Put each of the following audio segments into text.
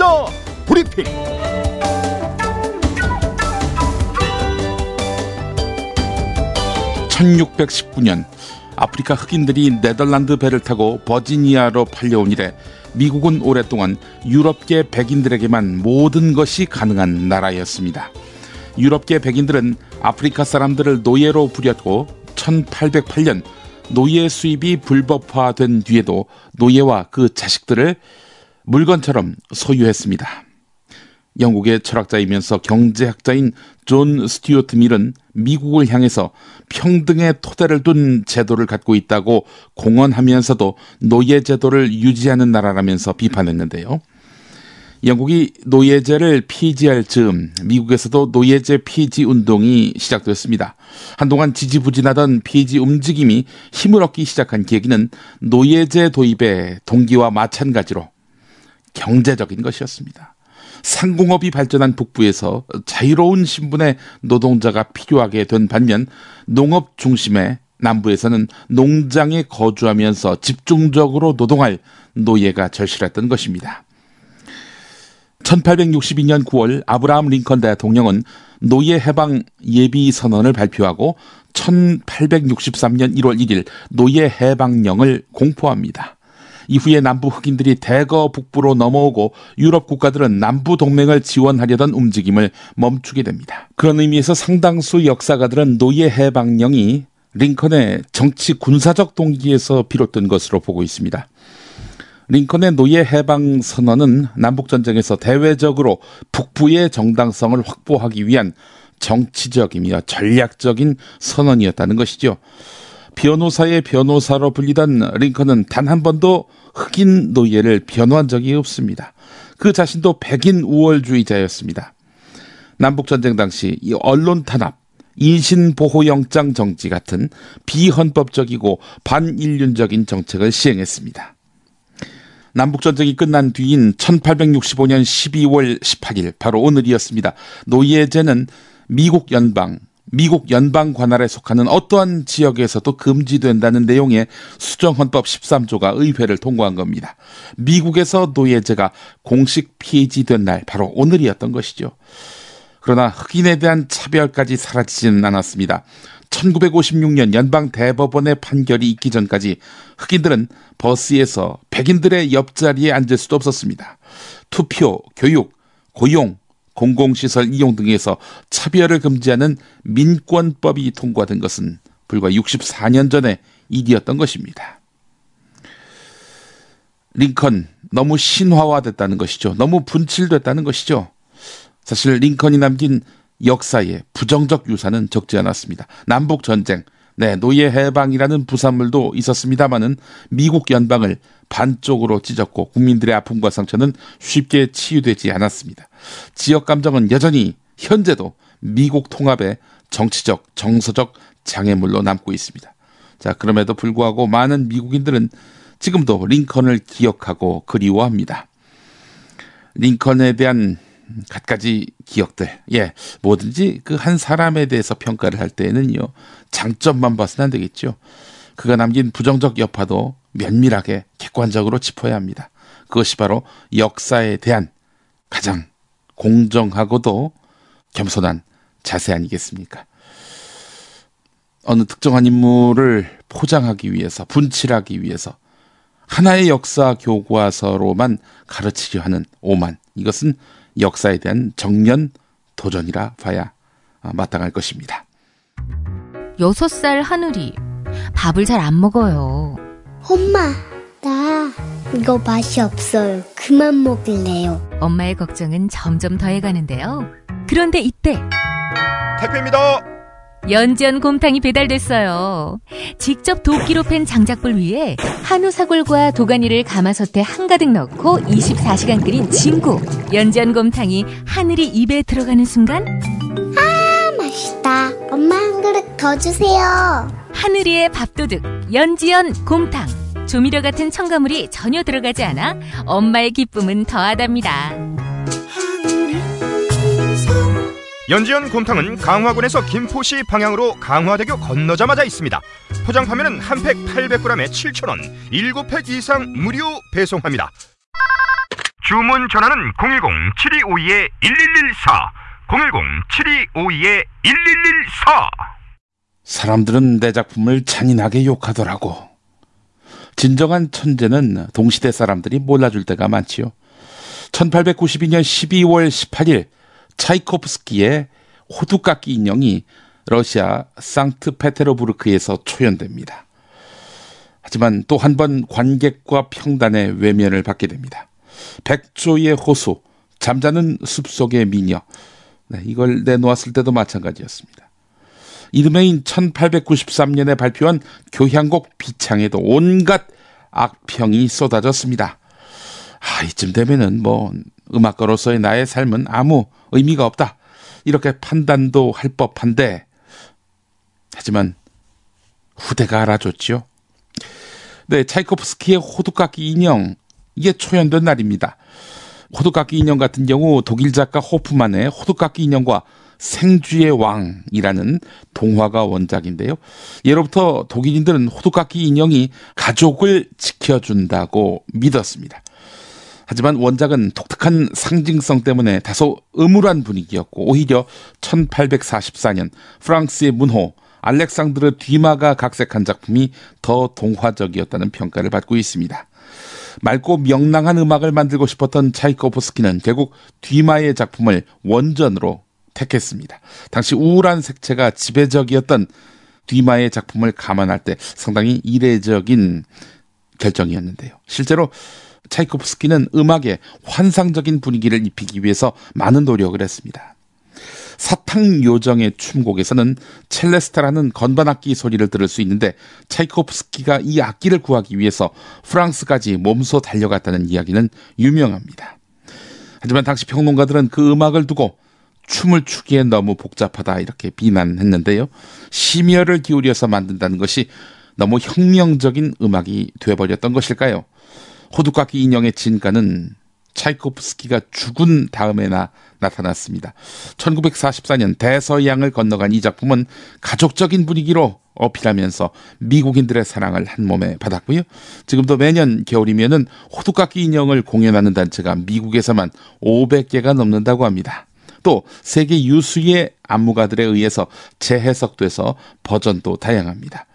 시사 브리핑. (1619년) 아프리카 흑인들이 네덜란드 배를 타고 버지니아로 팔려온 이래 미국은 오랫동안 유럽계 백인들에게만 모든 것이 가능한 나라였습니다. 유럽계 백인들은 아프리카 사람들을 노예로 부렸고 1808년 노예 수입이 불법화된 뒤에도 노예와 그 자식들을 물건처럼 소유했습니다. 영국의 철학자이면서 경제학자인 존 스튜어트 밀은 미국을 향해서 평등의 토대를 둔 제도를 갖고 있다고 공언하면서도 노예 제도를 유지하는 나라라면서 비판했는데요. 영국이 노예제를 폐지할 즈음 미국에서도 노예제 폐지 운동이 시작됐습니다. 한동안 지지부진하던 폐지 움직임이 힘을 얻기 시작한 계기는 노예제 도입의 동기와 마찬가지로 경제적인 것이었습니다. 상공업이 발전한 북부에서 자유로운 신분의 노동자가 필요하게 된 반면 농업 중심의 남부에서는 농장에 거주하면서 집중적으로 노동할 노예가 절실했던 것입니다. 1862년 9월 아브라함 링컨 대통령은 노예 해방 예비 선언을 발표하고 1863년 1월 1일 노예 해방령을 공포합니다. 이후에 남부 흑인들이 대거 북부로 넘어오고 유럽 국가들은 남부 동맹을 지원하려던 움직임을 멈추게 됩니다. 그런 의미에서 상당수 역사가들은 노예 해방령이 링컨의 정치 군사적 동기에서 비롯된 것으로 보고 있습니다. 링컨의 노예 해방 선언은 남북전쟁에서 대외적으로 북부의 정당성을 확보하기 위한 정치적이며 전략적인 선언이었다는 것이죠. 변호사의 변호사로 불리던 링컨은 단 한 번도 흑인 노예를 변호한 적이 없습니다. 그 자신도 백인 우월주의자였습니다. 남북전쟁 당시 언론 탄압, 인신보호영장 정지 같은 비헌법적이고 반인륜적인 정책을 시행했습니다. 남북전쟁이 끝난 뒤인 1865년 12월 18일 바로 오늘이었습니다. 노예제는 미국 연방 관할에 속하는 어떠한 지역에서도 금지된다는 내용의 수정헌법 13조가 의회를 통과한 겁니다. 미국에서 노예제가 공식 폐지된 날 바로 오늘이었던 것이죠. 그러나 흑인에 대한 차별까지 사라지지는 않았습니다. 1956년 연방 대법원의 판결이 있기 전까지 흑인들은 버스에서 백인들의 옆자리에 앉을 수도 없었습니다. 투표, 교육, 고용, 공공시설 이용 등에서 차별을 금지하는 민권법이 통과된 것은 불과 64년 전의 일이었던 것입니다. 링컨, 너무 신화화됐다는 것이죠. 너무 분칠됐다는 것이죠. 사실 링컨이 남긴 역사의 부정적 유산은 적지 않았습니다. 남북전쟁, 노예 해방이라는 부산물도 있었습니다마는 미국 연방을 반쪽으로 찢었고 국민들의 아픔과 상처는 쉽게 치유되지 않았습니다. 지역 감정은 여전히 현재도 미국 통합의 정치적, 정서적 장애물로 남고 있습니다. 자, 그럼에도 불구하고 많은 미국인들은 지금도 링컨을 기억하고 그리워합니다. 링컨에 대한 갖가지 기억들, 뭐든지 그 한 사람에 대해서 평가를 할 때에는요, 장점만 봐서는 안 되겠죠. 그가 남긴 부정적 여파도 면밀하게 객관적으로 짚어야 합니다. 그것이 바로 역사에 대한 가장 공정하고도 겸손한 자세 아니겠습니까? 어느 특정한 인물을 포장하기 위해서, 분칠하기 위해서 하나의 역사 교과서로만 가르치려 하는 오만, 이것은 역사에 대한 정면 도전이라 봐야 마땅할 것입니다. 6살 하늘이 밥을 잘 안 먹어요. 엄마, 나 이거 맛이 없어요. 그만 먹을래요. 엄마의 걱정은 점점 더해가는데요. 그런데 이때 택배입니다. 연지연 곰탕이 배달됐어요. 직접 도끼로 팬 장작불 위에 한우 사골과 도가니를 가마솥에 한가득 넣고 24시간 끓인 진국 연지연 곰탕이 하늘이 입에 들어가는 순간, 아, 맛있다. 엄마 한 그릇 더 주세요. 하늘이의 밥도둑 연지연 곰탕. 조미료 같은 첨가물이 전혀 들어가지 않아 엄마의 기쁨은 더하답니다. 연지연 곰탕은 강화군에서 김포시 방향으로 강화대교 건너자마자 있습니다. 포장 판매는 한 팩 800g에 7,000원, 7팩 이상 무료 배송합니다. 주문 전화는 010-7252-1114 010-7252-1114 사람들은 내 작품을 잔인하게 욕하더라고. 진정한 천재는 동시대 사람들이 몰라줄 때가 많지요. 1892년 12월 18일 차이코프스키의 호두깎이 인형이 러시아 상트페테르부르크에서 초연됩니다. 하지만 또 한 번 관객과 평단의 외면을 받게 됩니다. 백조의 호수, 잠자는 숲속의 미녀. 네, 이걸 내놓았을 때도 마찬가지였습니다. 이듬해인 1893년에 발표한 교향곡 비창에도 온갖 악평이 쏟아졌습니다. 이쯤 되면은 음악가로서의 나의 삶은 아무 의미가 없다, 이렇게 판단도 할 법한데, 하지만 후대가 알아줬지요. 네, 차이코프스키의 호두깎이 인형, 이게 초연된 날입니다. 호두깎이 인형 같은 경우 독일 작가 호프만의 호두깎이 인형과 생쥐의 왕이라는 동화가 원작인데요. 예로부터 독일인들은 호두깎이 인형이 가족을 지켜준다고 믿었습니다. 하지만 원작은 독특한 상징성 때문에 다소 음울한 분위기였고, 오히려 1844년 프랑스의 문호 알렉상드르 뒤마가 각색한 작품이 더 동화적이었다는 평가를 받고 있습니다. 맑고 명랑한 음악을 만들고 싶었던 차이코프스키는 결국 뒤마의 작품을 원전으로 택했습니다. 당시 우울한 색채가 지배적이었던 뒤마의 작품을 감안할 때 상당히 이례적인 결정이었는데요. 실제로 차이코프스키는 음악에 환상적인 분위기를 입히기 위해서 많은 노력을 했습니다. 사탕요정의 춤곡에서는 첼레스타라는 건반악기 소리를 들을 수 있는데, 차이코프스키가 이 악기를 구하기 위해서 프랑스까지 몸소 달려갔다는 이야기는 유명합니다. 하지만 당시 평론가들은 그 음악을 두고 춤을 추기엔 너무 복잡하다, 이렇게 비난했는데요. 심혈을 기울여서 만든다는 것이 너무 혁명적인 음악이 되어버렸던 것일까요? 호두깎이 인형의 진가는 차이코프스키가 죽은 다음에나 나타났습니다. 1944년 대서양을 건너간 이 작품은 가족적인 분위기로 어필하면서 미국인들의 사랑을 한 몸에 받았고요. 지금도 매년 겨울이면은 호두깎이 인형을 공연하는 단체가 미국에서만 500개가 넘는다고 합니다. 또 세계 유수의 안무가들에 의해서 재해석돼서 버전도 다양합니다.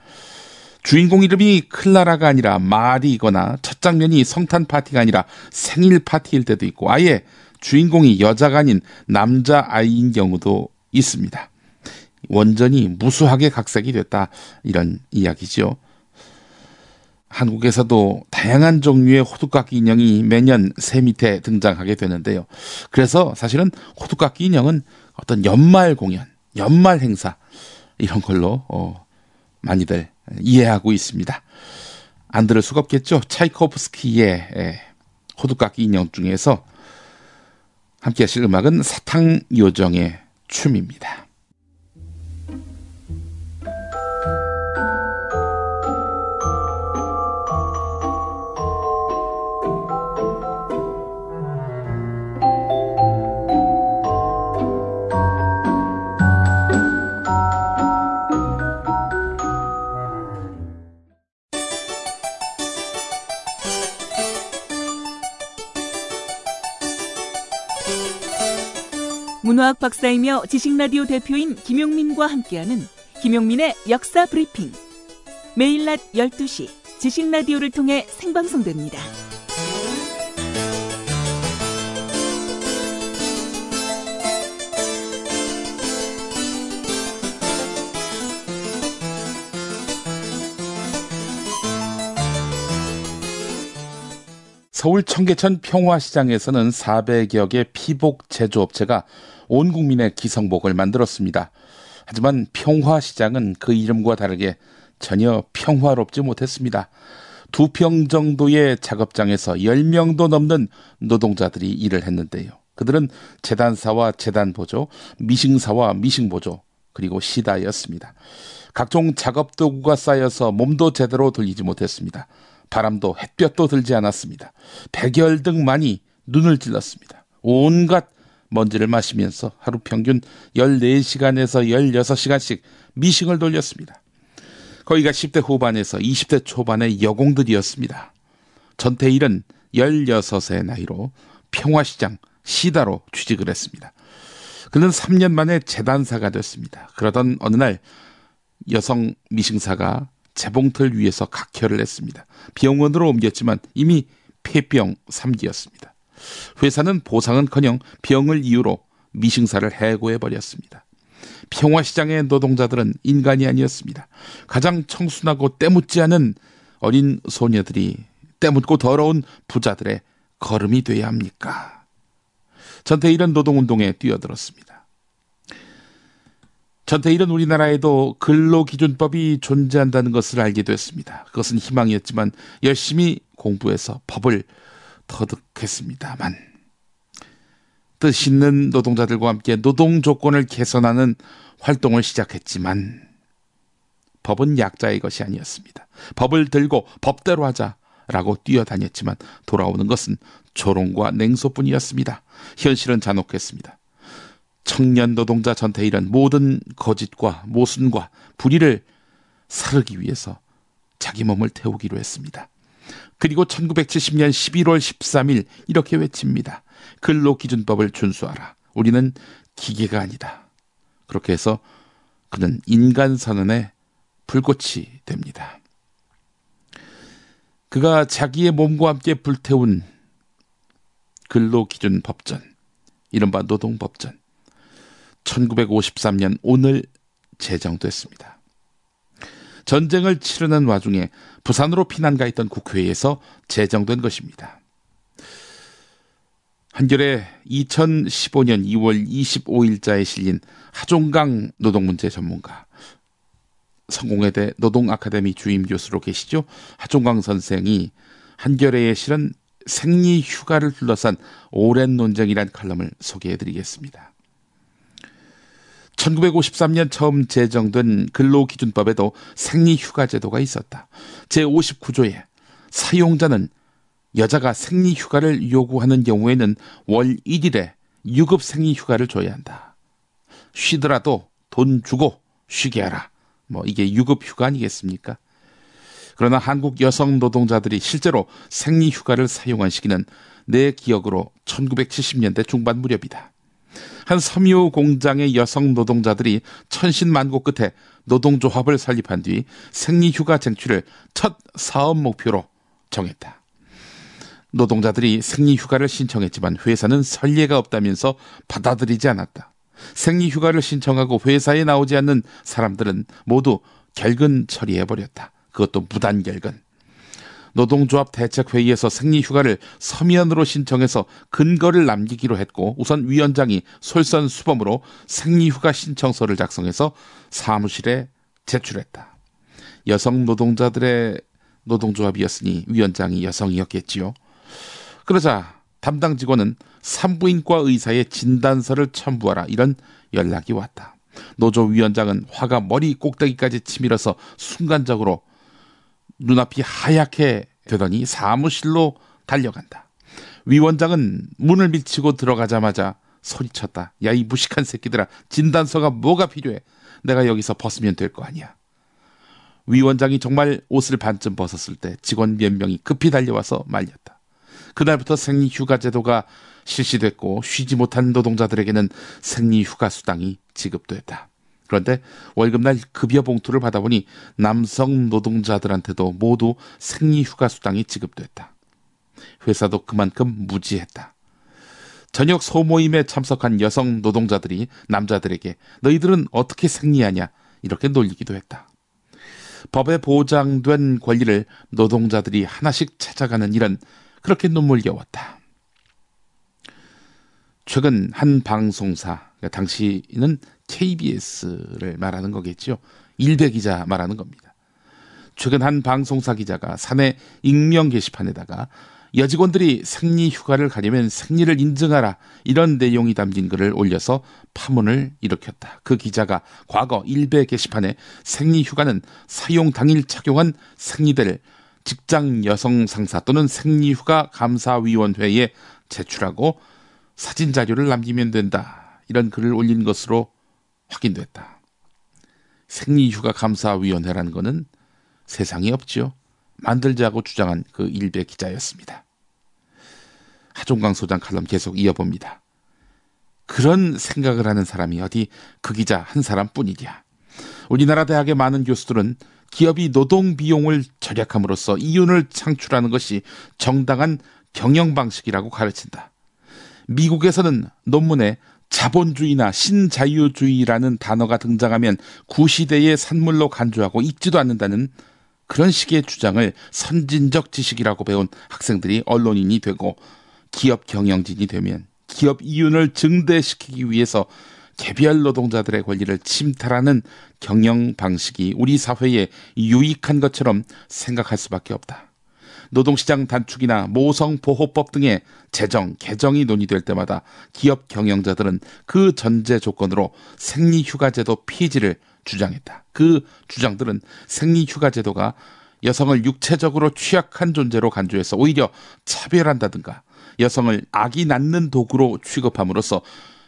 주인공 이름이 클라라가 아니라 마리이거나, 첫 장면이 성탄 파티가 아니라 생일 파티일 때도 있고, 아예 주인공이 여자가 아닌 남자아이인 경우도 있습니다. 원전이 무수하게 각색이 됐다, 이런 이야기죠. 한국에서도 다양한 종류의 호두깎이 인형이 매년 새 밑에 등장하게 되는데요. 그래서 사실은 호두깎이 인형은 어떤 연말 공연, 연말 행사, 이런 걸로 많이들 이해하고 있습니다. 안 들을 수가 없겠죠. 차이코프스키의 호두깎이 인형 중에서 함께 하실 음악은 사탕요정의 춤입니다. 문화학 박사이며 지식라디오 대표인 김용민과 함께하는 김용민의 역사 브리핑. 매일 낮 12시 지식라디오를 통해 생방송됩니다. 서울 청계천 평화시장에서는 400여 개 피복 제조업체가 온 국민의 기성복을 만들었습니다. 하지만 평화시장은 그 이름과 다르게 전혀 평화롭지 못했습니다. 2평 정도의 작업장에서 10명도 넘는 노동자들이 일을 했는데요. 그들은 재단사와 재단보조, 미싱사와 미싱보조, 그리고 시다였습니다. 각종 작업도구가 쌓여서 몸도 제대로 돌리지 못했습니다. 바람도 햇볕도 들지 않았습니다. 백열등만이 눈을 찔렀습니다. 온갖 먼지를 마시면서 하루 평균 14시간에서 16시간씩 미싱을 돌렸습니다. 거기가 10대 후반에서 20대 초반의 여공들이었습니다. 전태일은 16세의 나이로 평화시장 시다로 취직을 했습니다. 그는 3년 만에 재단사가 됐습니다. 그러던 어느 날 여성 미싱사가 재봉틀 위에서 각혈을 했습니다. 병원으로 옮겼지만 이미 폐병 3기였습니다. 회사는 보상은커녕 병을 이유로 미싱사를 해고해버렸습니다. 평화시장의 노동자들은 인간이 아니었습니다. 가장 청순하고 때묻지 않은 어린 소녀들이 때묻고 더러운 부자들의 거름이 돼야 합니까? 전태일은 노동운동에 뛰어들었습니다. 전태일은 우리나라에도 근로기준법이 존재한다는 것을 알게 됐습니다. 그것은 희망이었지만 열심히 공부해서 법을 터득했습니다만 뜻 있는 노동자들과 함께 노동 조건을 개선하는 활동을 시작했지만 법은 약자의 것이 아니었습니다. 법을 들고 법대로 하자라고 뛰어다녔지만 돌아오는 것은 조롱과 냉소뿐이었습니다. 현실은 잔혹했습니다. 청년 노동자 전태일은 모든 거짓과 모순과 불의를 사르기 위해서 자기 몸을 태우기로 했습니다. 그리고 1970년 11월 13일 이렇게 외칩니다. 근로기준법을 준수하라. 우리는 기계가 아니다. 그렇게 해서 그는 인간선언의 불꽃이 됩니다. 그가 자기의 몸과 함께 불태운 근로기준법전, 이른바 노동법전, 1953년 오늘 제정됐습니다. 전쟁을 치르는 와중에 부산으로 피난가 있던 국회에서 제정된 것입니다. 한겨레 2015년 2월 25일자에 실린 하종강 노동문제 전문가, 성공회대 노동아카데미 주임 교수로 계시죠. 하종강 선생이 한겨레에 실은 생리휴가를 둘러싼 오랜 논쟁이란 칼럼을 소개해드리겠습니다. 1953년 처음 제정된 근로기준법에도 생리휴가 제도가 있었다. 제59조에 사용자는 여자가 생리휴가를 요구하는 경우에는 월 1일에 유급 생리휴가를 줘야 한다. 쉬더라도 돈 주고 쉬게 하라. 이게 유급휴가 아니겠습니까? 그러나 한국 여성 노동자들이 실제로 생리휴가를 사용한 시기는 내 기억으로 1970년대 중반 무렵이다. 한 섬유 공장의 여성 노동자들이 천신만고 끝에 노동조합을 설립한 뒤 생리휴가 쟁취를 첫 사업 목표로 정했다. 노동자들이 생리휴가를 신청했지만 회사는 선례가 없다면서 받아들이지 않았다. 생리휴가를 신청하고 회사에 나오지 않는 사람들은 모두 결근 처리해버렸다. 그것도 무단결근. 노동조합 대책회의에서 생리휴가를 서면으로 신청해서 근거를 남기기로 했고, 우선 위원장이 솔선수범으로 생리휴가 신청서를 작성해서 사무실에 제출했다. 여성 노동자들의 노동조합이었으니 위원장이 여성이었겠지요. 그러자 담당 직원은 산부인과 의사의 진단서를 첨부하라, 이런 연락이 왔다. 노조 위원장은 화가 머리 꼭대기까지 치밀어서 순간적으로 눈앞이 하얗게 되더니 사무실로 달려간다. 위원장은 문을 밀치고 들어가자마자 소리쳤다. 야, 이 무식한 새끼들아, 진단서가 뭐가 필요해? 내가 여기서 벗으면 될 거 아니야. 위원장이 정말 옷을 반쯤 벗었을 때 직원 몇 명이 급히 달려와서 말렸다. 그날부터 생리휴가 제도가 실시됐고 쉬지 못한 노동자들에게는 생리휴가 수당이 지급됐다. 그런데 월급날 급여 봉투를 받아보니 남성 노동자들한테도 모두 생리휴가 수당이 지급됐다. 회사도 그만큼 무지했다. 저녁 소모임에 참석한 여성 노동자들이 남자들에게 너희들은 어떻게 생리하냐, 이렇게 놀리기도 했다. 법에 보장된 권리를 노동자들이 하나씩 찾아가는 일은 그렇게 눈물겨웠다. 최근 한 방송사, 당시는 KBS를 말하는 거겠죠. 일베 기자 말하는 겁니다. 최근 한 방송사 기자가 사내 익명 게시판에다가 여직원들이 생리휴가를 가려면 생리를 인증하라, 이런 내용이 담긴 글을 올려서 파문을 일으켰다. 그 기자가 과거 일베 게시판에 생리휴가는 사용 당일 착용한 생리대를 직장 여성 상사 또는 생리휴가 감사위원회에 제출하고 사진 자료를 남기면 된다, 이런 글을 올린 것으로 확인됐다. 생리휴가 감사위원회라는 것은 세상에 없지요. 만들자고 주장한 그 일베 기자였습니다. 하종강 소장 칼럼 계속 이어봅니다. 그런 생각을 하는 사람이 어디 그 기자 한 사람뿐이랴. 우리나라 대학의 많은 교수들은 기업이 노동 비용을 절약함으로써 이윤을 창출하는 것이 정당한 경영 방식이라고 가르친다. 미국에서는 논문에 자본주의나 신자유주의라는 단어가 등장하면 구시대의 산물로 간주하고 읽지도 않는다는 그런 식의 주장을 선진적 지식이라고 배운 학생들이 언론인이 되고, 기업 경영진이 되면 기업 이윤을 증대시키기 위해서 개별 노동자들의 권리를 침탈하는 경영 방식이 우리 사회에 유익한 것처럼 생각할 수밖에 없다. 노동시장 단축이나 모성보호법 등의 제정, 개정이 논의될 때마다 기업 경영자들은 그 전제 조건으로 생리휴가제도 폐지를 주장했다. 그 주장들은 생리휴가제도가 여성을 육체적으로 취약한 존재로 간주해서 오히려 차별한다든가 여성을 아기 낳는 도구로 취급함으로써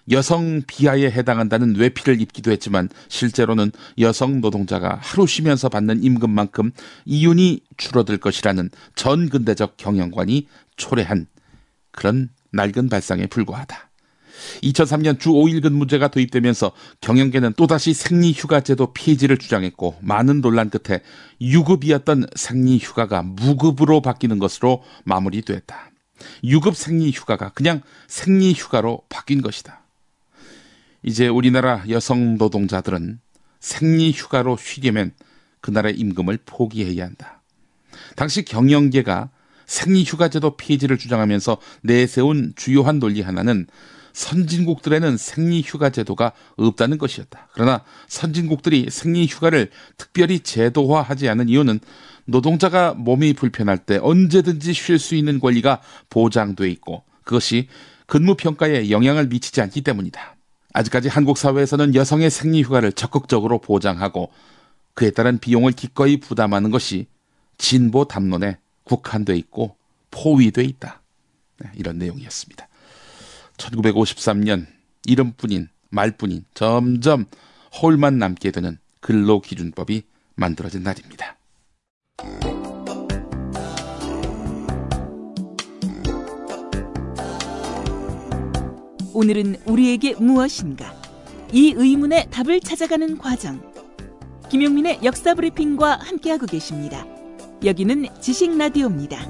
여성 비하에 해당한다는 외피를 입기도 했지만, 실제로는 여성 노동자가 하루 쉬면서 받는 임금만큼 이윤이 줄어들 것이라는 전근대적 경영관이 초래한 그런 낡은 발상에 불과하다. 2003년 주 5일 근무제가 도입되면서 경영계는 또다시 생리휴가제도 폐지를 주장했고, 많은 논란 끝에 유급이었던 생리휴가가 무급으로 바뀌는 것으로 마무리됐다. 유급 생리휴가가 그냥 생리휴가로 바뀐 것이다. 이제 우리나라 여성 노동자들은 생리휴가로 쉬려면 그날의 임금을 포기해야 한다. 당시 경영계가 생리휴가제도 폐지를 주장하면서 내세운 주요한 논리 하나는 선진국들에는 생리휴가제도가 없다는 것이었다. 그러나 선진국들이 생리휴가를 특별히 제도화하지 않은 이유는 노동자가 몸이 불편할 때 언제든지 쉴 수 있는 권리가 보장돼 있고, 그것이 근무평가에 영향을 미치지 않기 때문이다. 아직까지 한국 사회에서는 여성의 생리휴가를 적극적으로 보장하고 그에 따른 비용을 기꺼이 부담하는 것이 진보 담론에 국한돼 있고 포위돼 있다. 이런 내용이었습니다. 1953년 이름뿐인 말뿐인 점점 홀만 남게 되는 근로기준법이 만들어진 날입니다. 오늘은 우리에게 무엇인가? 이 의문의 답을 찾아가는 과정. 김용민의 역사 브리핑과 함께하고 계십니다. 여기는 지식 라디오입니다.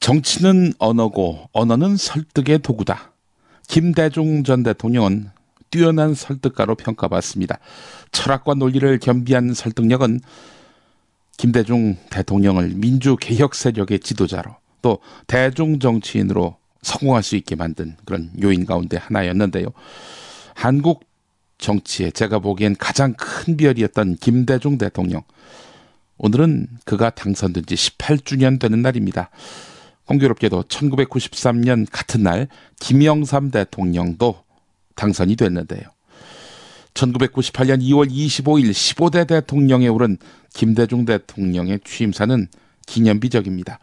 정치는 언어고 언어는 설득의 도구다. 김대중 전 대통령은 뛰어난 설득가로 평가받습니다. 철학과 논리를 겸비한 설득력은 김대중 대통령을 민주개혁 세력의 지도자로, 또 대중정치인으로 성공할 수 있게 만든 그런 요인 가운데 하나였는데요. 한국 정치에 제가 보기엔 가장 큰 비결이었던 김대중 대통령. 오늘은 그가 당선된 지 18주년 되는 날입니다. 공교롭게도 1993년 같은 날 김영삼 대통령도 당선이 됐는데요. 1998년 2월 25일 15대 대통령에 오른 김대중 대통령의 취임사는 기념비적입니다.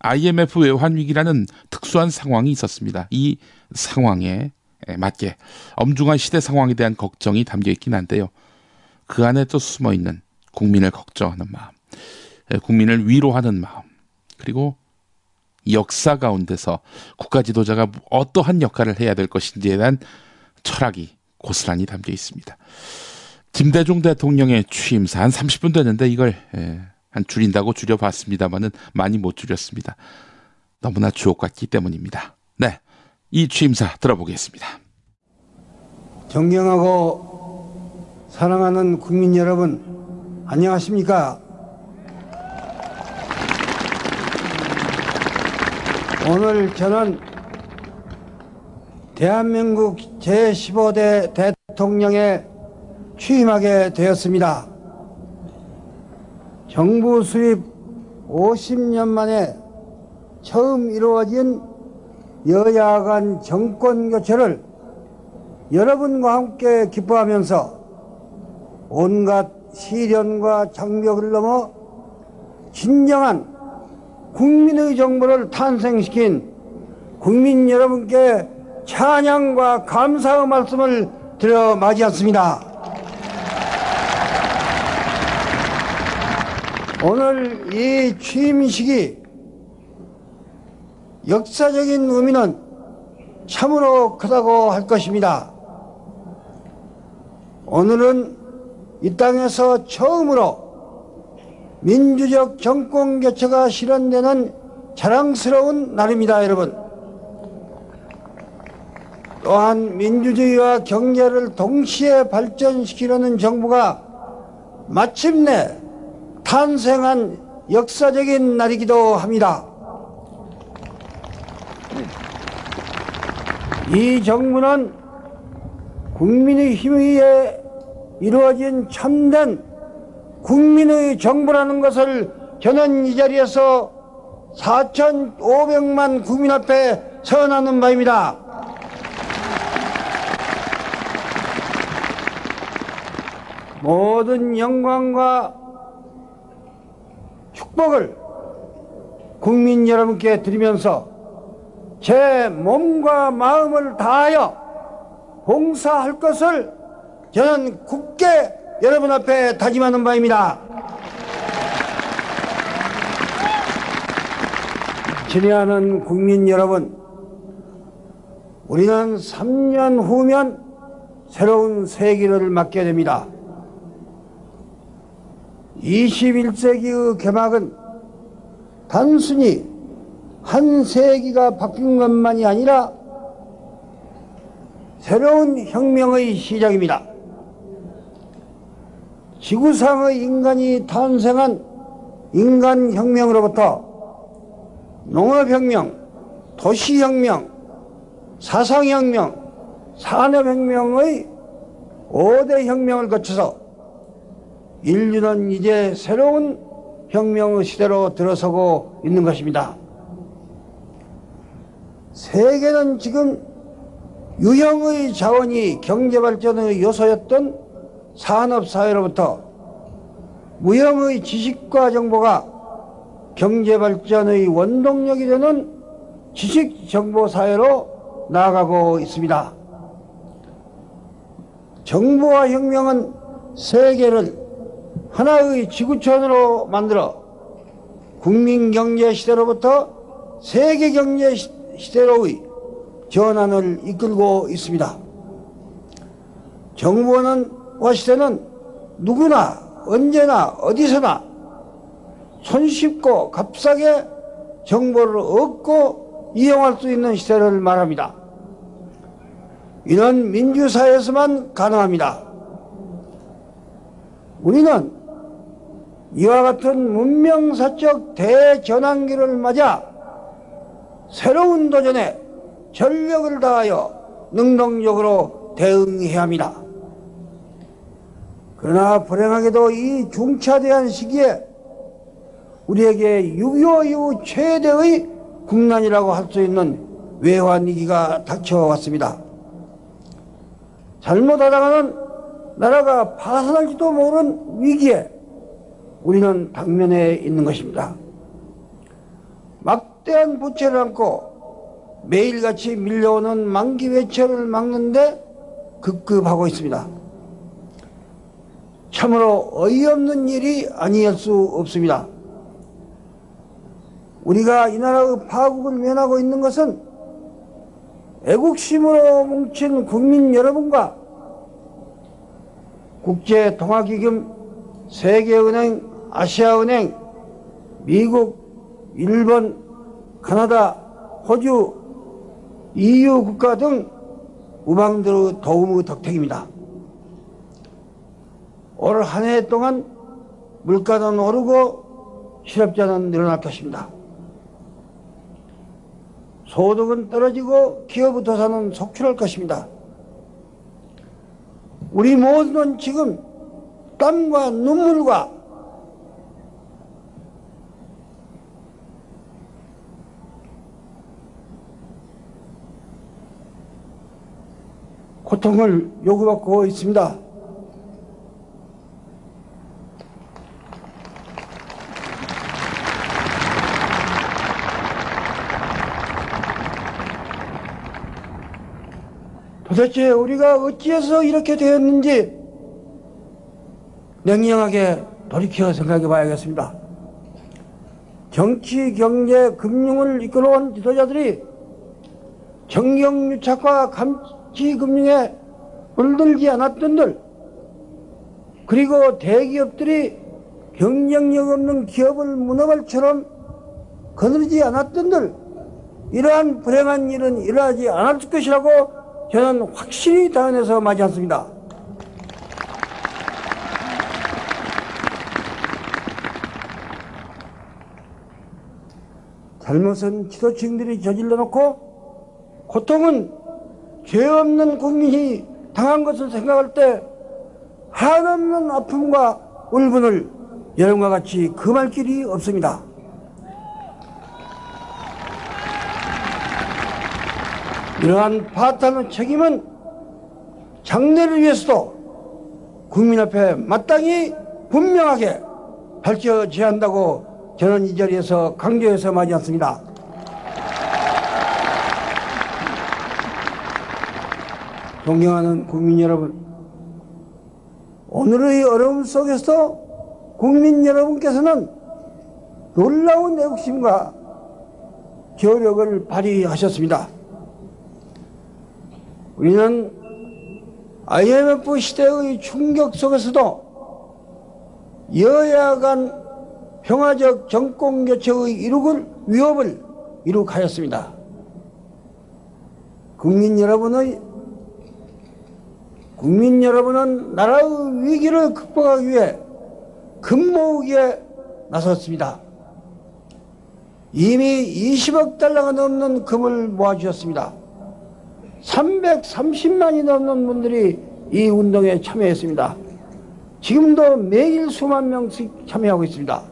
IMF 외환위기라는 특수한 상황이 있었습니다. 이 상황에 맞게 엄중한 시대 상황에 대한 걱정이 담겨있긴 한데요. 그 안에 또 숨어있는 국민을 걱정하는 마음, 국민을 위로하는 마음, 그리고 역사 가운데서 국가 지도자가 어떠한 역할을 해야 될 것인지에 대한 철학이 고스란히 담겨 있습니다. 김대중 대통령의 취임사 한 30분 됐는데 이걸 한 줄인다고 줄여봤습니다만은 많이 못 줄였습니다. 너무나 주옥 같기 때문입니다. 네, 이 취임사 들어보겠습니다. 존경하고 사랑하는 국민 여러분, 안녕하십니까? 오늘 저는 대한민국 제15대 대통령에 취임하게 되었습니다. 정부 수립 50년 만에 처음 이루어진 여야 간 정권 교체를 여러분과 함께 기뻐하면서 온갖 시련과 장벽을 넘어 진정한 국민의 정부를 탄생시킨 국민 여러분께 찬양과 감사의 말씀을 드려 맞이했습니다. 오늘 이 취임식이 역사적인 의미는 참으로 크다고 할 것입니다. 오늘은 이 땅에서 처음으로 민주적 정권 교체가 실현되는 자랑스러운 날입니다, 여러분. 또한 민주주의와 경제를 동시에 발전시키려는 정부가 마침내 탄생한 역사적인 날이기도 합니다. 이 정부는 국민의 힘에 의해 이루어진 참된 국민의 정부라는 것을 저는 이 자리에서 4,500만 국민 앞에 선언하는 바입니다. 모든 영광과 축복을 국민 여러분께 드리면서 제 몸과 마음을 다하여 봉사할 것을 저는 굳게 여러분 앞에 다짐하는 바입니다. 친애하는 국민 여러분, 우리는 3년 후면 새로운 세기를 맞게 됩니다. 21세기의 개막은 단순히 한 세기가 바뀐 것만이 아니라 새로운 혁명의 시작입니다. 지구상의 인간이 탄생한 인간혁명으로부터 농업혁명, 도시혁명, 사상혁명, 산업혁명의 5대 혁명을 거쳐서 인류는 이제 새로운 혁명의 시대로 들어서고 있는 것입니다. 세계는 지금 유형의 자원이 경제발전의 요소였던 산업사회로부터 무형의 지식과 정보가 경제발전의 원동력이 되는 지식정보사회로 나아가고 있습니다. 정보화 혁명은 세계를 하나의 지구촌으로 만들어 국민경제시대로부터 세계경제시대로의 전환을 이끌고 있습니다. 정보화 시대는 누구나 언제나 어디서나 손쉽고 값싸게 정보를 얻고 이용할 수 있는 시대를 말합니다. 이는 민주사회에서만 가능합니다. 우리는 이와 같은 문명사적 대전환기를 맞아 새로운 도전에 전력을 다하여 능동적으로 대응해야 합니다. 그러나 불행하게도 이 중차대한 시기에 우리에게 6.25 이후 최대의 국난이라고 할 수 있는 외환위기가 닥쳐왔습니다. 잘못하다가는 나라가 파산할지도 모르는 위기에 우리는 당면해 있는 것입니다. 막대한 부채를 안고 매일같이 밀려오는 만기 외채를 막는데 급급하고 있습니다. 참으로 어이없는 일이 아니할 수 없습니다. 우리가 이 나라의 파국을 면하고 있는 것은 애국심으로 뭉친 국민 여러분과 국제통화기금, 세계은행, 아시아은행, 미국, 일본, 카나다, 호주, EU 국가 등 우방들의 도움의 덕택입니다. 올 한 해 동안 물가는 오르고 실업자는 늘어날 것입니다. 소득은 떨어지고 기업 도산은 속출할 것입니다. 우리 모두는 지금 땀과 눈물과 고통을 요구받고 있습니다. 도대체 우리가 어찌해서 이렇게 되었는지 냉정하게 돌이켜 생각해 봐야겠습니다. 정치, 경제, 금융을 이끌어온 지도자들이 정경유착과 감치금융에 물들지 않았던들, 그리고 대기업들이 경쟁력 없는 기업을 문어발처럼 거느리지 않았던들, 이러한 불행한 일은 일어나지 않았을 것이라고 저는 확실히 단언해서 맞지 않습니다. 잘못은 지도층들이 저질러 놓고 고통은 죄 없는 국민이 당한 것을 생각할 때 한없는 아픔과 울분을 여름과 같이 금할 길이 없습니다. 이러한 파탄의 책임은 장래를 위해서도 국민 앞에 마땅히 분명하게 밝혀져야 한다고 저는 이 자리에서 강조해서 말하지 않습니다. 존경하는 국민 여러분, 오늘의 어려움 속에서 국민 여러분께서는 놀라운 애국심과 결력을 발휘하셨습니다. 우리는 IMF 시대의 충격 속에서도 여야 간 평화적 정권교체의 위협을 이룩하였습니다. 국민 여러분은 나라의 위기를 극복하기 위해 금모으기에 나섰습니다. 이미 20억 달러가 넘는 금을 모아주셨습니다. 330만이 넘는 분들이 이 운동에 참여했습니다. 지금도 매일 수만 명씩 참여하고 있습니다.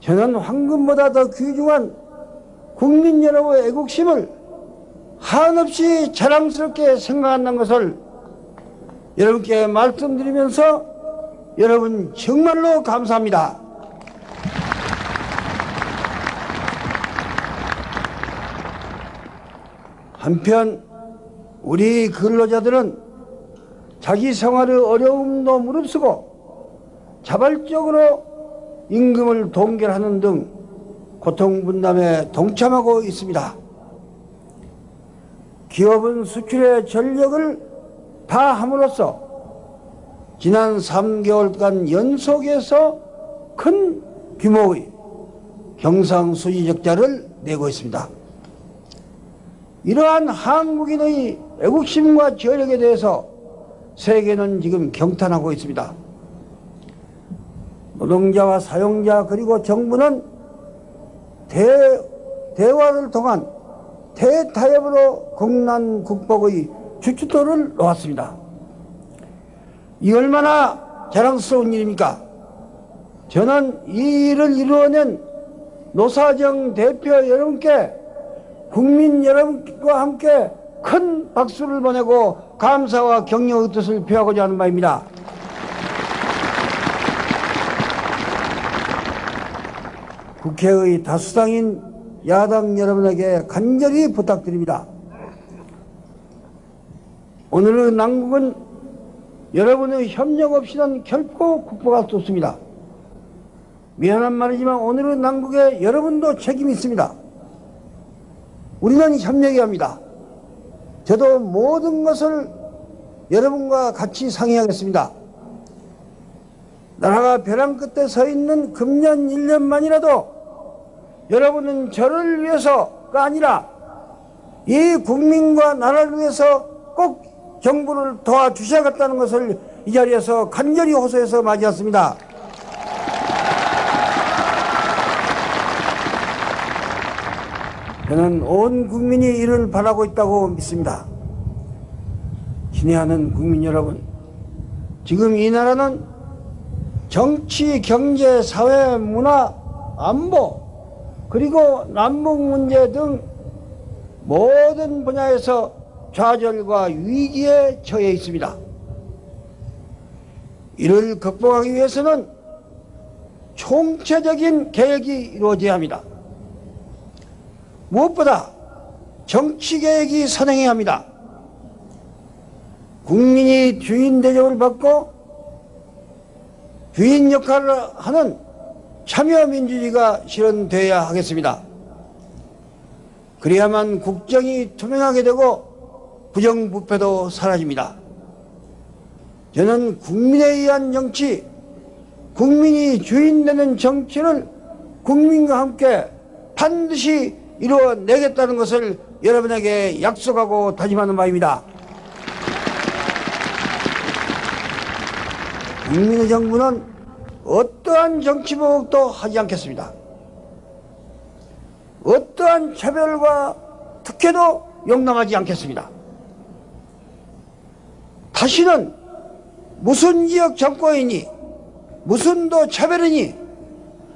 저는 황금보다 더 귀중한 국민 여러분의 애국심을 한없이 자랑스럽게 생각한다는 것을 여러분께 말씀드리면서 여러분 정말로 감사합니다. 한편 우리 근로자들은 자기 생활의 어려움도 무릅쓰고 자발적으로 임금을 동결하는 등 고통 분담에 동참하고 있습니다. 기업은 수출의 전력을 다함으로써 지난 3개월간 연속해서 큰 규모의 경상수지적자를 내고 있습니다. 이러한 한국인의 애국심과 저력에 대해서 세계는 지금 경탄하고 있습니다. 노동자와 사용자 그리고 정부는 대화를 통한 대타협으로 국난 국복의 주춧돌을 놓았습니다. 이 얼마나 자랑스러운 일입니까? 저는 이 일을 이루어낸 노사정 대표 여러분께, 국민 여러분과 함께 큰 박수를 보내고 감사와 격려의 뜻을 표하고자 하는 바입니다. 국회의 다수당인 야당 여러분에게 간절히 부탁드립니다. 오늘의 난국은 여러분의 협력 없이는 결코 극복할 수 없습니다. 미안한 말이지만 오늘의 난국에 여러분도 책임이 있습니다. 우리는 협력해야 합니다. 저도 모든 것을 여러분과 같이 상의하겠습니다. 나라가 벼랑 끝에 서 있는 금년 1년만이라도 여러분은 저를 위해서가 아니라 이 국민과 나라를 위해서 꼭 정부를 도와주셔야겠다는 것을 이 자리에서 간절히 호소해서 맞이했습니다. 저는 온 국민이 이를 바라고 있다고 믿습니다. 친애하는 국민 여러분, 지금 이 나라는 정치, 경제, 사회, 문화, 안보 그리고 남북 문제 등 모든 분야에서 좌절과 위기에 처해 있습니다. 이를 극복하기 위해서는 총체적인 개혁이 이루어져야 합니다. 무엇보다 정치개혁이 선행해야 합니다. 국민이 주인 대접을 받고 주인 역할을 하는 참여 민주주의가 실현돼야 하겠습니다. 그래야만 국정이 투명하게 되고 부정부패도 사라집니다. 저는 국민에 의한 정치, 국민이 주인되는 정치를 국민과 함께 반드시 이루어내겠다는 것을 여러분에게 약속하고 다짐하는 바입니다. 국민의 정부는 어떠한 정치보복도 하지 않겠습니다. 어떠한 차별과 특혜도 용납하지 않겠습니다. 다시는 무슨 지역 정권이니 무슨 도 차별이니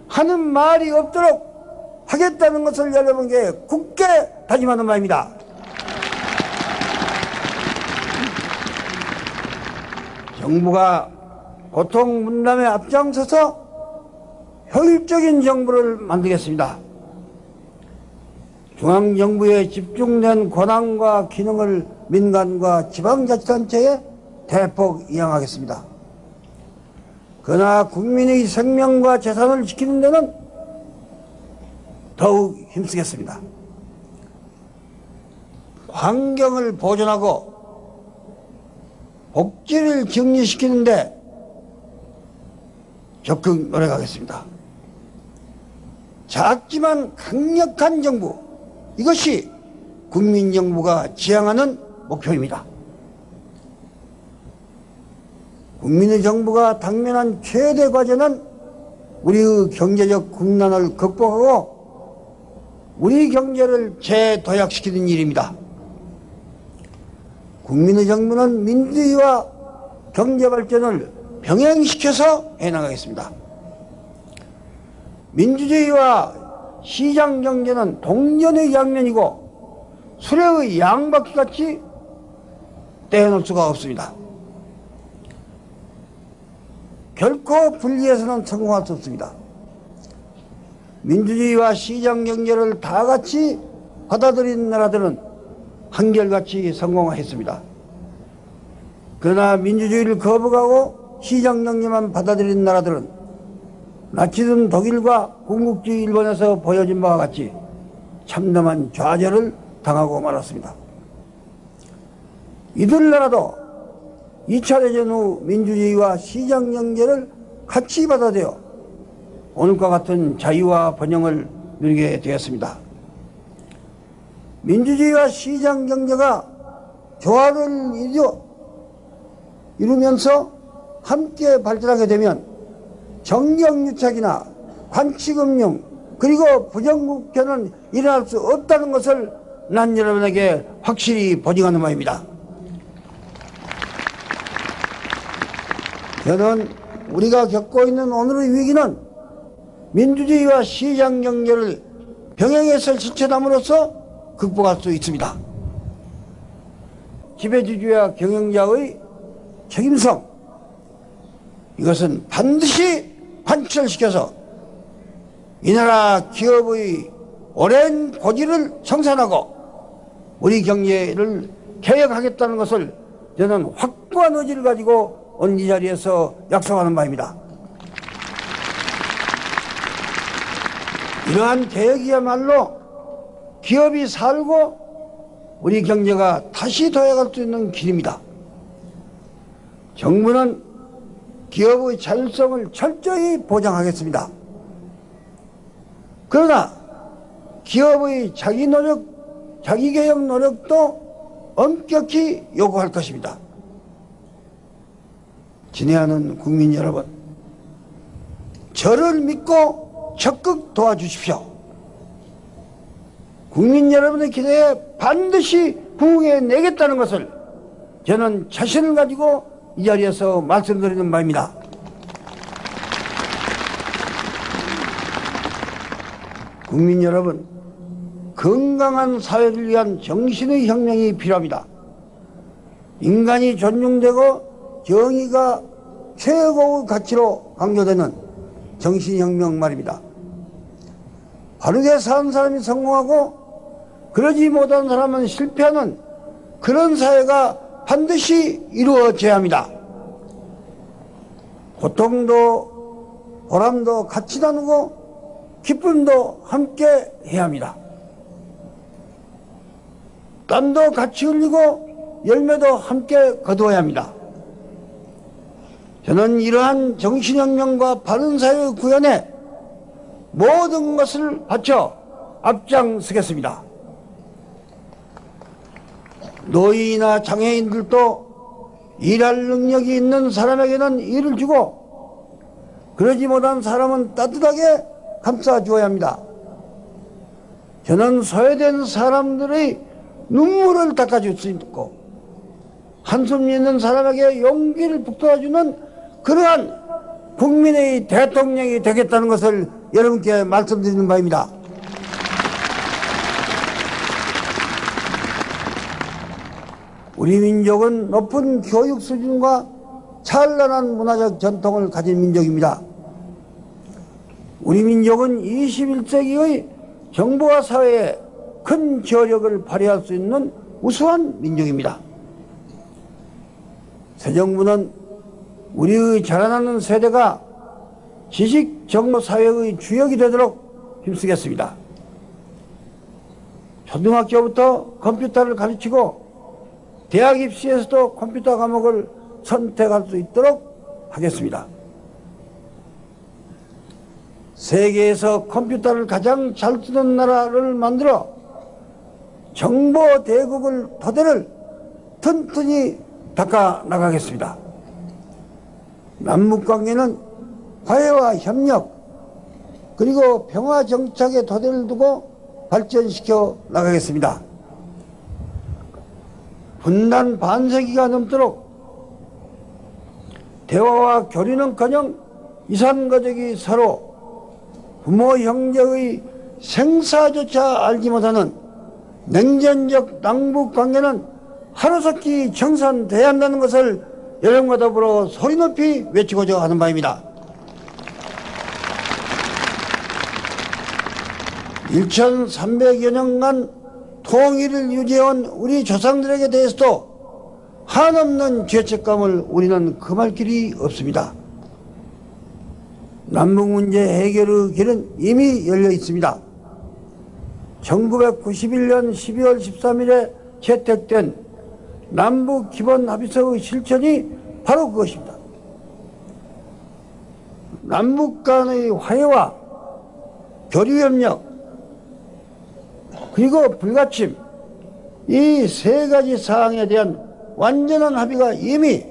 하는 말이 없도록 하겠다는 것을 여러분께 굳게 다짐하는 바입니다. 정부가 고통 분담에 앞장서서 효율적인 정부를 만들겠습니다. 중앙정부에 집중된 권한과 기능을 민간과 지방자치단체에 대폭 이양하겠습니다. 그러나 국민의 생명과 재산을 지키는 데는 더욱 힘쓰겠습니다. 환경을 보존하고 복지를 격리시키는 데 적극 노력하겠습니다. 작지만 강력한 정부, 이것이 국민정부가 지향하는 목표입니다. 국민의 정부가 당면한 최대 과제는 우리의 경제적 국난을 극복하고 우리 경제를 재도약시키는 일입니다. 국민의 정부는 민주주의와 경제발전을 병행시켜서 해나가겠습니다. 민주주의와 시장경제는 동전의 양면이고 수레의 양바퀴같이 떼어놓을 수가 없습니다. 결코 분리해서는 성공할 수 없습니다. 민주주의와 시장경제를 다같이 받아들인 나라들은 한결같이 성공했습니다. 그러나 민주주의를 거부하고 시장경제만 받아들인 나라들은 나치든 독일과 군국주의 일본에서 보여진 바와 같이 참담한 좌절을 당하고 말았습니다. 이들 나라도 2차 대전 후 민주주의와 시장경제를 같이 받아들여 오늘과 같은 자유와 번영을 누리게 되었습니다. 민주주의와 시장경제가 조화를 이루면서 함께 발전하게 되면 정경유착이나 관치금융 그리고 부정부패는 일어날 수 없다는 것을 난 여러분에게 확실히 보증하는 바입니다. 저는 우리가 겪고 있는 오늘의 위기는 민주주의와 시장경제를 병행해서 실천함으로써 극복할 수 있습니다. 지배주주와 경영자의 책임성, 이것은 반드시 관철시켜서 이 나라 기업의 오랜 고지를 청산하고 우리 경제를 개혁하겠다는 것을 저는 확고한 의지를 가지고 오늘 이 자리에서 약속하는 바입니다. 이러한 개혁이야말로 기업이 살고 우리 경제가 다시 도약할 수 있는 길입니다. 정부는 기업의 자율성을 철저히 보장하겠습니다. 그러나 기업의 자기개혁 노력도 엄격히 요구할 것입니다. 진해하는 국민 여러분, 저를 믿고 적극 도와주십시오. 국민 여러분의 기대에 반드시 부응해내겠다는 것을 저는 자신을 가지고 이 자리에서 말씀드리는 바입니다. 국민 여러분, 건강한 사회를 위한 정신의 혁명이 필요합니다. 인간이 존중되고 정의가 최고의 가치로 강조되는 정신혁명 말입니다. 바르게 사는 사람이 성공하고 그러지 못한 사람은 실패하는 그런 사회가 반드시 이루어져야 합니다. 고통도 보람도 같이 나누고 기쁨도 함께 해야 합니다. 땀도 같이 흘리고 열매도 함께 거두어야 합니다. 저는 이러한 정신혁명과 바른사회 구현에 모든 것을 바쳐 앞장서겠습니다. 노인이나 장애인들도 일할 능력이 있는 사람에게는 일을 주고 그러지 못한 사람은 따뜻하게 감싸주어야 합니다. 저는 소외된 사람들의 눈물을 닦아줄 수 있고 한숨이 있는 사람에게 용기를 북돋아주는 그러한 국민의 대통령이 되겠다는 것을 여러분께 말씀드리는 바입니다. 우리 민족은 높은 교육 수준과 찬란한 문화적 전통을 가진 민족입니다. 우리 민족은 21세기의 정보화 사회에 큰 기여력을 발휘할 수 있는 우수한 민족입니다. 새 정부는 우리의 자라나는 세대가 지식 정보 사회의 주역이 되도록 힘쓰겠습니다. 초등학교부터 컴퓨터를 가르치고 대학 입시에서도 컴퓨터 과목을 선택할 수 있도록 하겠습니다. 세계에서 컴퓨터를 가장 잘 쓰는 나라를 만들어 정보 대국을 토대를 튼튼히 닦아 나가겠습니다. 남북관계는 화해와 협력 그리고 평화 정착의 토대를 두고 발전시켜 나가겠습니다. 분단 반세기가 넘도록 대화와 교류는커녕 이산가족이 서로 부모 형제의 생사조차 알지 못하는 냉전적 남북관계는 하루속히 청산돼야 한다는 것을 여러분과 더불어 소리 높이 외치고자 하는 바입니다. 1300여 년간 통일을 유지해온 우리 조상들에게 대해서도 한없는 죄책감을 우리는 금할 길이 없습니다. 남북문제 해결의 길은 이미 열려 있습니다. 1991년 12월 13일에 채택된 남북기본합의서의 실천이 바로 그것입니다. 남북 간의 화해와 교류협력 그리고 불가침 이 세 가지 사항에 대한 완전한 합의가 이미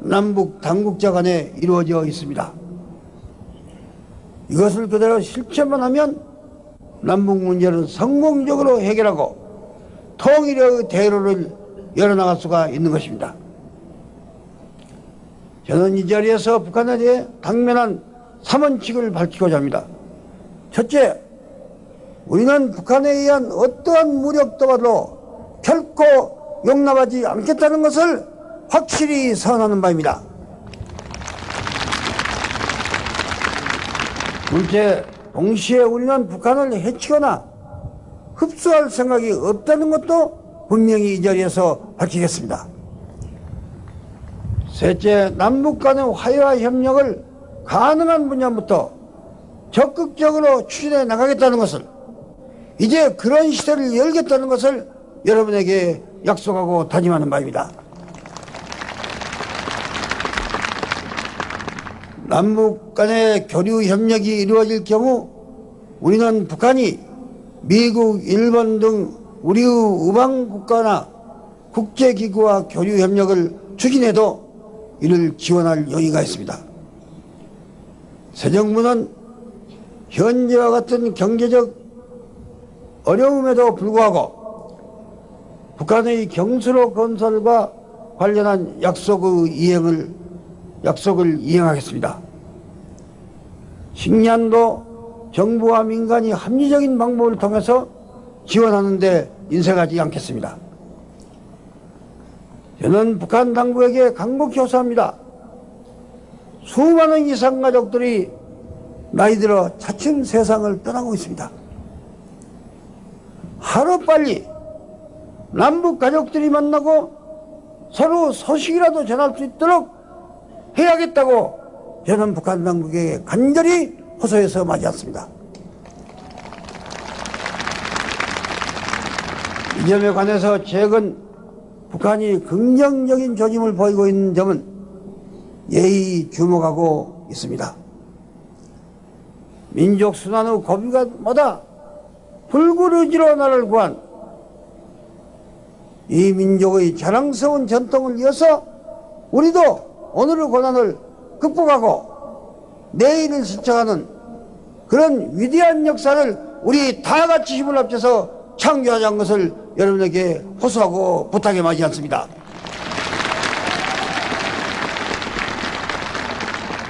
남북 당국자 간에 이루어져 있습니다. 이것을 그대로 실천만 하면 남북 문제를 성공적으로 해결하고 통일의 대로를 열어나갈 수가 있는 것입니다. 저는 이 자리에서 북한에 대해 당면한 3원칙을 밝히고자 합니다. 첫째, 우리는 북한에 의한 어떠한 무력 도발도 결코 용납하지 않겠다는 것을 확실히 선언하는 바입니다. 둘째, 동시에 우리는 북한을 해치거나 흡수할 생각이 없다는 것도 분명히 이 자리에서 밝히겠습니다. 셋째, 남북 간의 화해와 협력을 가능한 분야부터 적극적으로 추진해 나가겠다는 것을 이제 그런 시대를 열겠다는 것을 여러분에게 약속하고 다짐하는 바입니다. 남북 간의 교류협력이 이루어질 경우 우리는 북한이 미국, 일본 등 우리의 우방국가나 국제기구와 교류협력을 추진해도 이를 지원할 용의가 있습니다. 새 정부는 현재와 같은 경제적 어려움에도 불구하고 북한의 경수로 건설과 관련한 약속을 이행하겠습니다. 식량도 정부와 민간이 합리적인 방법을 통해서 지원하는 데 인색하지 않겠습니다. 저는 북한 당국에게 간곡히 호소합니다. 수많은 이산 가족들이 나이 들어 차츰 세상을 떠나고 있습니다. 하루빨리 남북 가족들이 만나고 서로 소식이라도 전할 수 있도록 해야겠다고 저는 북한 당국에게 간절히 호소해서 맞이했습니다. 이 점에 관해서 최근 북한이 긍정적인 조짐을 보이고 있는 점은 예의 주목하고 있습니다. 민족순환의 고비가 뭐다 불구르지로 나를 구한 이 민족의 자랑스러운 전통을 이어서 우리도 오늘의 고난을 극복하고 내일을 실천하는 그런 위대한 역사를 우리 다같이 힘을 합쳐서 창조하자는 것을 여러분에게 호소하고 부탁에 마지않습니다.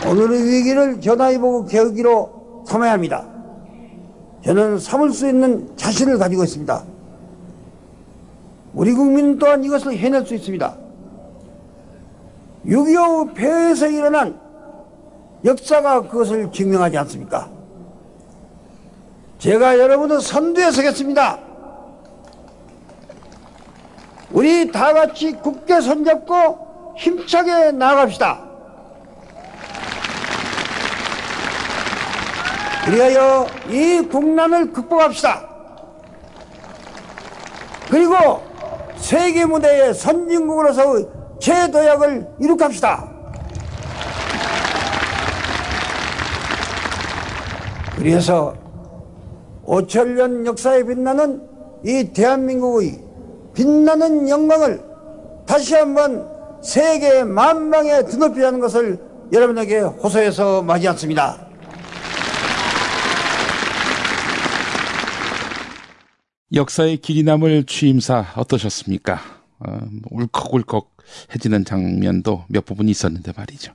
오늘의 위기를 전화해보고 계기로 삼아야 합니다. 저는 삼을 수 있는 자신을 가지고 있습니다. 우리 국민 또한 이것을 해낼 수 있습니다. 6.25 폐해에서 일어난 역사가 그것을 증명하지 않습니까? 제가 여러분의 선두에 서겠습니다. 우리 다같이 굳게 손잡고 힘차게 나아갑시다. 그리하여 이 국난을 극복합시다. 그리고 세계 무대에 선진국으로서의 재도약을 이룩합시다. 그래서 5천년 역사에 빛나는 이 대한민국의 빛나는 영광을 다시 한번 세계 만방에 드높이하는 것을 여러분에게 호소해서 맞이않습니다. 역사의 길이 남을 취임사 어떠셨습니까? 울컥울컥 해지는 장면도 몇 부분 있었는데 말이죠.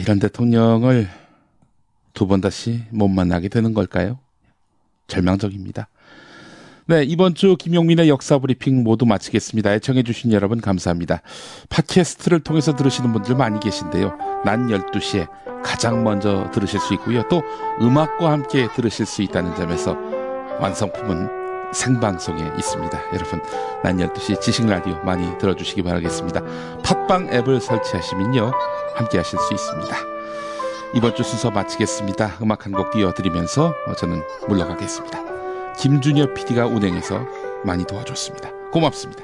이런 대통령을 두 번 다시 못 만나게 되는 걸까요? 절망적입니다. 네, 이번 주 김용민의 역사 브리핑 모두 마치겠습니다. 애청해 주신 여러분 감사합니다. 팟캐스트를 통해서 들으시는 분들 많이 계신데요. 낮 12시에 가장 먼저 들으실 수 있고요. 또 음악과 함께 들으실 수 있다는 점에서 완성품은 생방송에 있습니다. 여러분, 낮 12시 지식라디오 많이 들어주시기 바라겠습니다. 팟빵 앱을 설치하시면요, 함께 하실 수 있습니다. 이번 주 순서 마치겠습니다. 음악 한 곡 띄워드리면서 저는 물러가겠습니다. 김준엽 PD가 운행해서 많이 도와줬습니다. 고맙습니다.